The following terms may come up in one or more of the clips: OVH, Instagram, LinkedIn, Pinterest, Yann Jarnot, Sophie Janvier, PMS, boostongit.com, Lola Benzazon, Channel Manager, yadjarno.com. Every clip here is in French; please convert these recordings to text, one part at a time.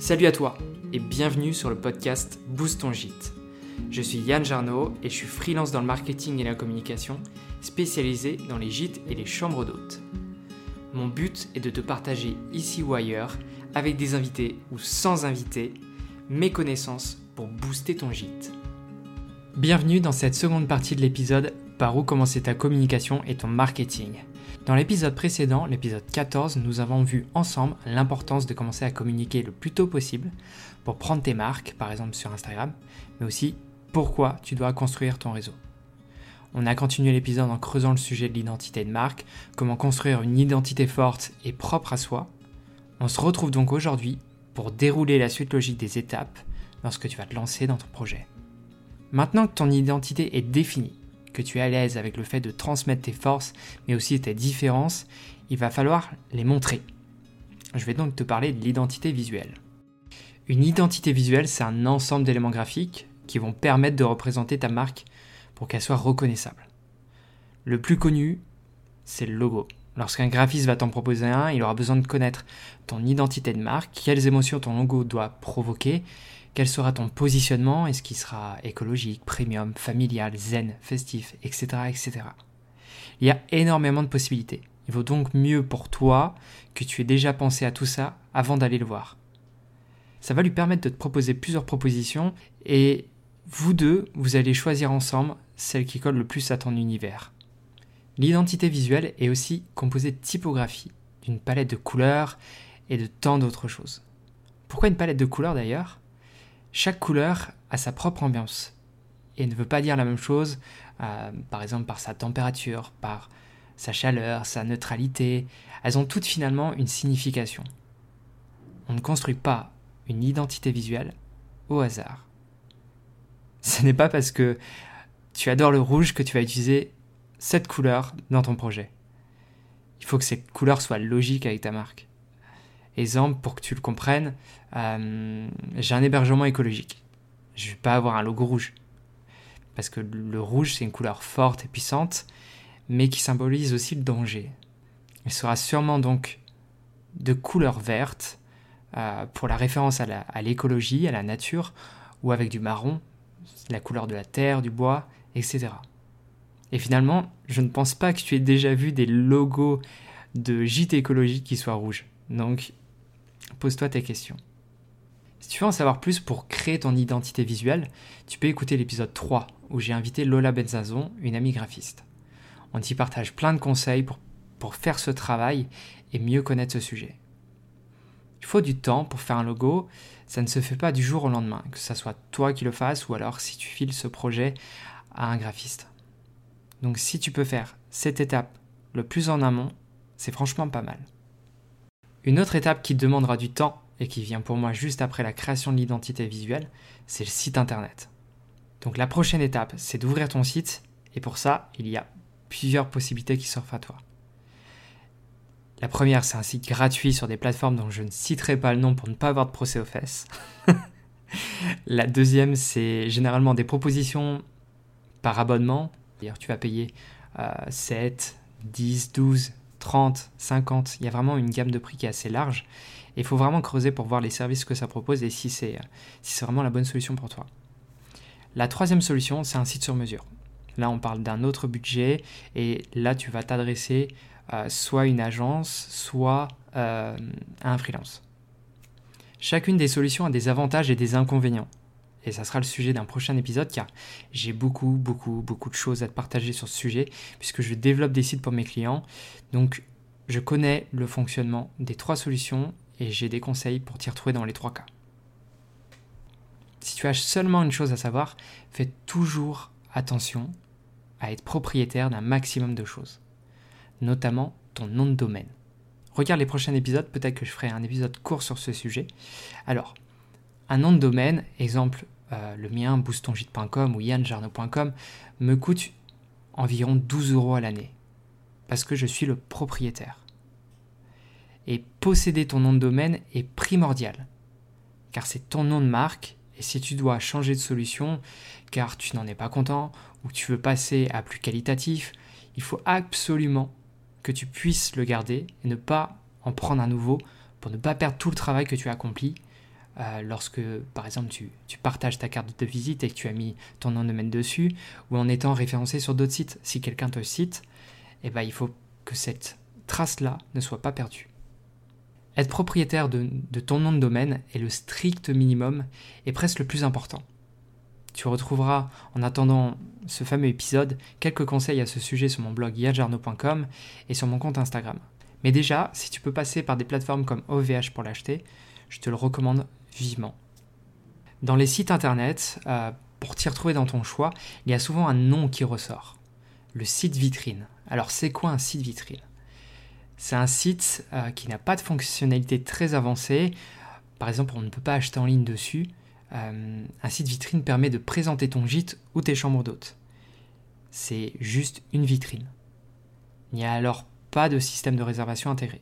Salut à toi et bienvenue sur le podcast Boost ton gîte. Je suis Yann Jarnot et je suis freelance dans le marketing et la communication, spécialisé dans les gîtes et les chambres d'hôtes. Mon but est de te partager ici ou ailleurs, avec des invités ou sans invités, mes connaissances pour booster ton gîte. Bienvenue dans cette seconde partie de l'épisode « Par où commencer ta communication et ton marketing ». Dans l'épisode précédent, l'épisode 14, nous avons vu ensemble l'importance de commencer à communiquer le plus tôt possible pour prendre tes marques, par exemple sur Instagram, mais aussi pourquoi tu dois construire ton réseau. On a continué l'épisode en creusant le sujet de l'identité de marque, comment construire une identité forte et propre à soi. On se retrouve donc aujourd'hui pour dérouler la suite logique des étapes lorsque tu vas te lancer dans ton projet. Maintenant que ton identité est définie, que tu es à l'aise avec le fait de transmettre tes forces, mais aussi tes différences, il va falloir les montrer. Je vais donc te parler de l'identité visuelle. Une identité visuelle, c'est un ensemble d'éléments graphiques qui vont permettre de représenter ta marque pour qu'elle soit reconnaissable. Le plus connu, c'est le logo. Lorsqu'un graphiste va t'en proposer un, il aura besoin de connaître ton identité de marque, quelles émotions ton logo doit provoquer, quel sera ton positionnement, est-ce qu'il sera écologique, premium, familial, zen, festif, etc., etc. Il y a énormément de possibilités. Il vaut donc mieux pour toi que tu aies déjà pensé à tout ça avant d'aller le voir. Ça va lui permettre de te proposer plusieurs propositions et vous deux, vous allez choisir ensemble celle qui colle le plus à ton univers. L'identité visuelle est aussi composée de typographie, d'une palette de couleurs et de tant d'autres choses. Pourquoi une palette de couleurs d'ailleurs ? Chaque couleur a sa propre ambiance et ne veut pas dire la même chose, par exemple par sa température, par sa chaleur, sa neutralité. Elles ont toutes finalement une signification. On ne construit pas une identité visuelle au hasard. Ce n'est pas parce que tu adores le rouge que tu vas utiliser cette couleur dans ton projet. Il faut que cette couleur soit logique avec ta marque. Exemple, pour que tu le comprennes, j'ai un hébergement écologique. Je ne vais pas avoir un logo rouge. Parce que le rouge, c'est une couleur forte et puissante, mais qui symbolise aussi le danger. Il sera sûrement donc de couleur verte, pour la référence à l'écologie, à la nature, ou avec du marron, la couleur de la terre, du bois, etc. Et finalement, je ne pense pas que tu aies déjà vu des logos de gîtes écologiques qui soient rouges. Donc, pose-toi tes questions. Si tu veux en savoir plus pour créer ton identité visuelle, tu peux écouter l'épisode 3 où j'ai invité Lola Benzazon, une amie graphiste. On t'y partage plein de conseils pour faire ce travail et mieux connaître ce sujet. Il faut du temps pour faire un logo, ça ne se fait pas du jour au lendemain, que ce soit toi qui le fasses ou alors si tu files ce projet à un graphiste. Donc si tu peux faire cette étape le plus en amont, c'est franchement pas mal. Une autre étape qui demandera du temps et qui vient pour moi juste après la création de l'identité visuelle, c'est le site internet. Donc la prochaine étape, c'est d'ouvrir ton site et pour ça, il y a plusieurs possibilités qui s'offrent à toi. La première, c'est un site gratuit sur des plateformes dont je ne citerai pas le nom pour ne pas avoir de procès aux fesses. La deuxième, c'est généralement des propositions par abonnement. D'ailleurs, tu vas payer 7, 10, 12... 30, 50, il y a vraiment une gamme de prix qui est assez large et il faut vraiment creuser pour voir les services que ça propose et si c'est vraiment la bonne solution pour toi. La troisième solution, c'est un site sur mesure. Là, on parle d'un autre budget et là, tu vas t'adresser soit une agence, soit à un freelance. Chacune des solutions a des avantages et des inconvénients et ça sera le sujet d'un prochain épisode car j'ai beaucoup de choses à te partager sur ce sujet puisque je développe des sites pour mes clients. Donc, je connais le fonctionnement des trois solutions et j'ai des conseils pour t'y retrouver dans les trois cas. Si tu as seulement une chose à savoir, fais toujours attention à être propriétaire d'un maximum de choses, notamment ton nom de domaine. Regarde les prochains épisodes, peut-être que je ferai un épisode court sur ce sujet. Alors, un nom de domaine, exemple le mien, boostongit.com ou yadjarno.com, me coûte environ 12 € à l'année. Parce que je suis le propriétaire. Et posséder ton nom de domaine est primordial, car c'est ton nom de marque, et si tu dois changer de solution, car tu n'en es pas content, ou tu veux passer à plus qualitatif, il faut absolument que tu puisses le garder, et ne pas en prendre un nouveau, pour ne pas perdre tout le travail que tu as accompli, lorsque, par exemple, tu partages ta carte de visite et que tu as mis ton nom de domaine dessus, ou en étant référencé sur d'autres sites. Si quelqu'un te cite, eh ben, il faut que cette trace-là ne soit pas perdue. Être propriétaire de ton nom de domaine est le strict minimum et presque le plus important. Tu retrouveras, en attendant ce fameux épisode, quelques conseils à ce sujet sur mon blog yadjarno.com et sur mon compte Instagram. Mais déjà, si tu peux passer par des plateformes comme OVH pour l'acheter, je te le recommande vivement. Dans les sites internet, pour t'y retrouver dans ton choix, il y a souvent un nom qui ressort. Le site vitrine. Alors c'est quoi un site vitrine ? C'est un site qui n'a pas de fonctionnalité très avancée. Par exemple, on ne peut pas acheter en ligne dessus. Un site vitrine permet de présenter ton gîte ou tes chambres d'hôtes. C'est juste une vitrine. Il n'y a alors pas de système de réservation intégré.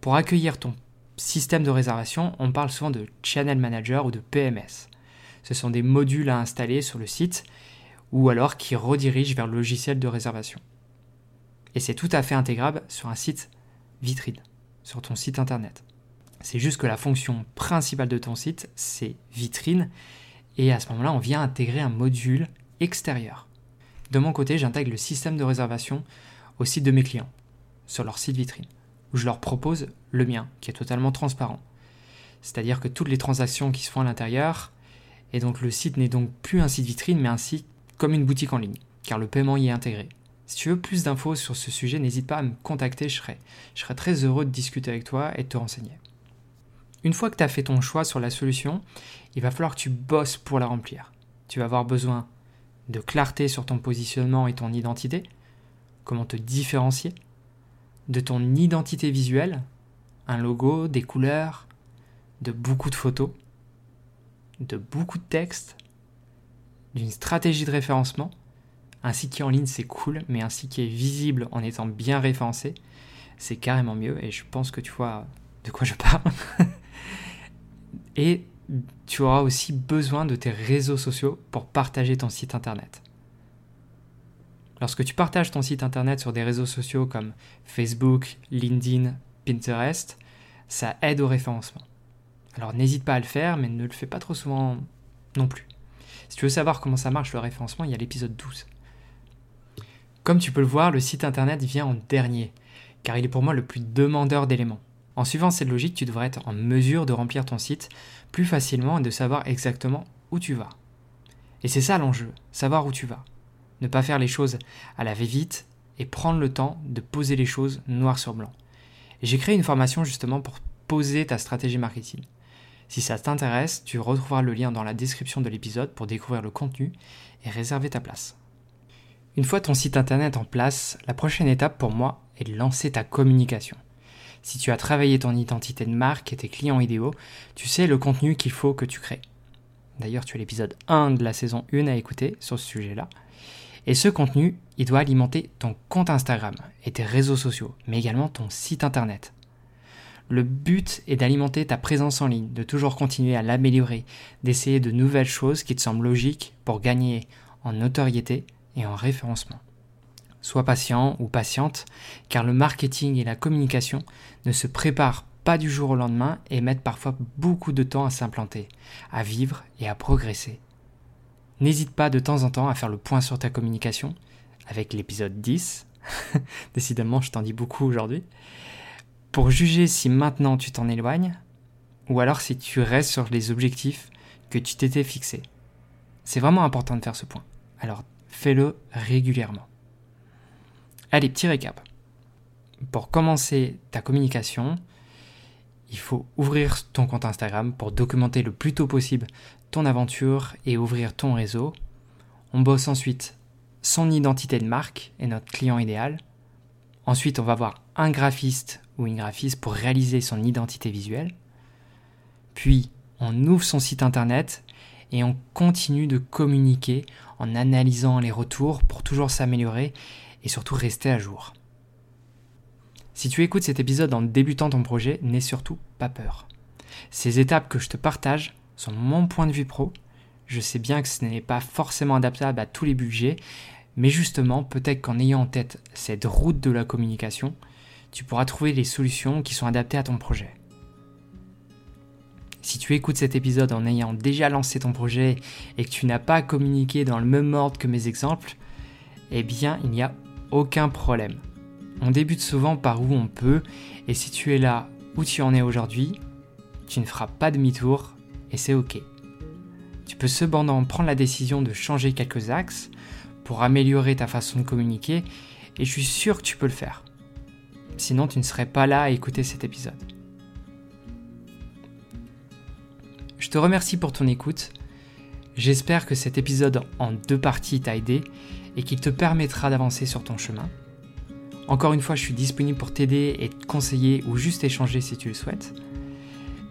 Pour accueillir ton système de réservation, on parle souvent de Channel Manager ou de PMS. Ce sont des modules à installer sur le site ou alors qui redirigent vers le logiciel de réservation. Et c'est tout à fait intégrable sur un site vitrine, sur ton site internet. C'est juste que la fonction principale de ton site, c'est vitrine, et à ce moment-là, on vient intégrer un module extérieur. De mon côté, j'intègre le système de réservation au site de mes clients, sur leur site vitrine, où je leur propose le mien, qui est totalement transparent. C'est-à-dire que toutes les transactions qui se font à l'intérieur, et donc le site n'est donc plus un site vitrine, mais un site comme une boutique en ligne, car le paiement y est intégré. Si tu veux plus d'infos sur ce sujet, n'hésite pas à me contacter, je serai très heureux de discuter avec toi et de te renseigner. Une fois que tu as fait ton choix sur la solution, il va falloir que tu bosses pour la remplir. Tu vas avoir besoin de clarté sur ton positionnement et ton identité, comment te différencier, de ton identité visuelle, un logo, des couleurs, de beaucoup de photos, de beaucoup de textes, d'une stratégie de référencement. Un site qui est en ligne, c'est cool, mais un site qui est visible en étant bien référencé, c'est carrément mieux, et je pense que tu vois de quoi je parle. Et tu auras aussi besoin de tes réseaux sociaux pour partager ton site internet. Lorsque tu partages ton site internet sur des réseaux sociaux comme Facebook, LinkedIn, Pinterest, ça aide au référencement. Alors n'hésite pas à le faire, mais ne le fais pas trop souvent non plus. Si tu veux savoir comment ça marche le référencement, il y a l'épisode 12. Comme tu peux le voir, le site internet vient en dernier, car il est pour moi le plus demandeur d'éléments. En suivant cette logique, tu devrais être en mesure de remplir ton site plus facilement et de savoir exactement où tu vas. Et c'est ça l'enjeu, savoir où tu vas. Ne pas faire les choses à la va-vite et prendre le temps de poser les choses noir sur blanc. Et j'ai créé une formation justement pour poser ta stratégie marketing. Si ça t'intéresse, tu retrouveras le lien dans la description de l'épisode pour découvrir le contenu et réserver ta place. Une fois ton site internet en place, la prochaine étape pour moi est de lancer ta communication. Si tu as travaillé ton identité de marque et tes clients idéaux, tu sais le contenu qu'il faut que tu crées. D'ailleurs, tu as l'épisode 1 de la saison 1 à écouter sur ce sujet-là. Et ce contenu, il doit alimenter ton compte Instagram et tes réseaux sociaux, mais également ton site internet. Le but est d'alimenter ta présence en ligne, de toujours continuer à l'améliorer, d'essayer de nouvelles choses qui te semblent logiques pour gagner en notoriété et en référencement. Sois patient ou patiente, car le marketing et la communication ne se préparent pas du jour au lendemain et mettent parfois beaucoup de temps à s'implanter, à vivre et à progresser. N'hésite pas de temps en temps à faire le point sur ta communication, avec l'épisode 10, décidément je t'en dis beaucoup aujourd'hui, pour juger si maintenant tu t'en éloignes, ou alors si tu restes sur les objectifs que tu t'étais fixés. C'est vraiment important de faire ce point. Alors, fais-le régulièrement. Allez, petit récap. Pour commencer ta communication, il faut ouvrir ton compte Instagram pour documenter le plus tôt possible ton aventure et ouvrir ton réseau. On bosse ensuite son identité de marque et notre client idéal. Ensuite, on va voir un graphiste ou une graphiste pour réaliser son identité visuelle. Puis, on ouvre son site internet et on continue de communiquer en analysant les retours pour toujours s'améliorer et surtout rester à jour. Si tu écoutes cet épisode en débutant ton projet, n'aie surtout pas peur. Ces étapes que je te partage sont mon point de vue pro. Je sais bien que ce n'est pas forcément adaptable à tous les budgets, mais justement, peut-être qu'en ayant en tête cette route de la communication, tu pourras trouver les solutions qui sont adaptées à ton projet. Si tu écoutes cet épisode en ayant déjà lancé ton projet et que tu n'as pas communiqué dans le même ordre que mes exemples, eh bien il n'y a aucun problème. On débute souvent par où on peut, et si tu es là où tu en es aujourd'hui, tu ne feras pas demi-tour et c'est ok. Tu peux cependant prendre la décision de changer quelques axes pour améliorer ta façon de communiquer, et je suis sûr que tu peux le faire. Sinon, tu ne serais pas là à écouter cet épisode. Je te remercie pour ton écoute. J'espère que cet épisode en 2 parties t'a aidé et qu'il te permettra d'avancer sur ton chemin. Encore une fois, je suis disponible pour t'aider et te conseiller ou juste échanger si tu le souhaites.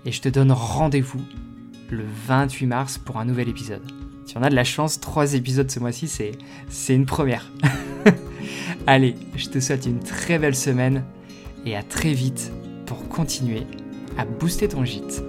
Et je te donne rendez-vous le 28 mars pour un nouvel épisode. Si on a de la chance, 3 épisodes ce mois-ci, c'est une première. Allez, je te souhaite une très belle semaine et à très vite pour continuer à booster ton gîte.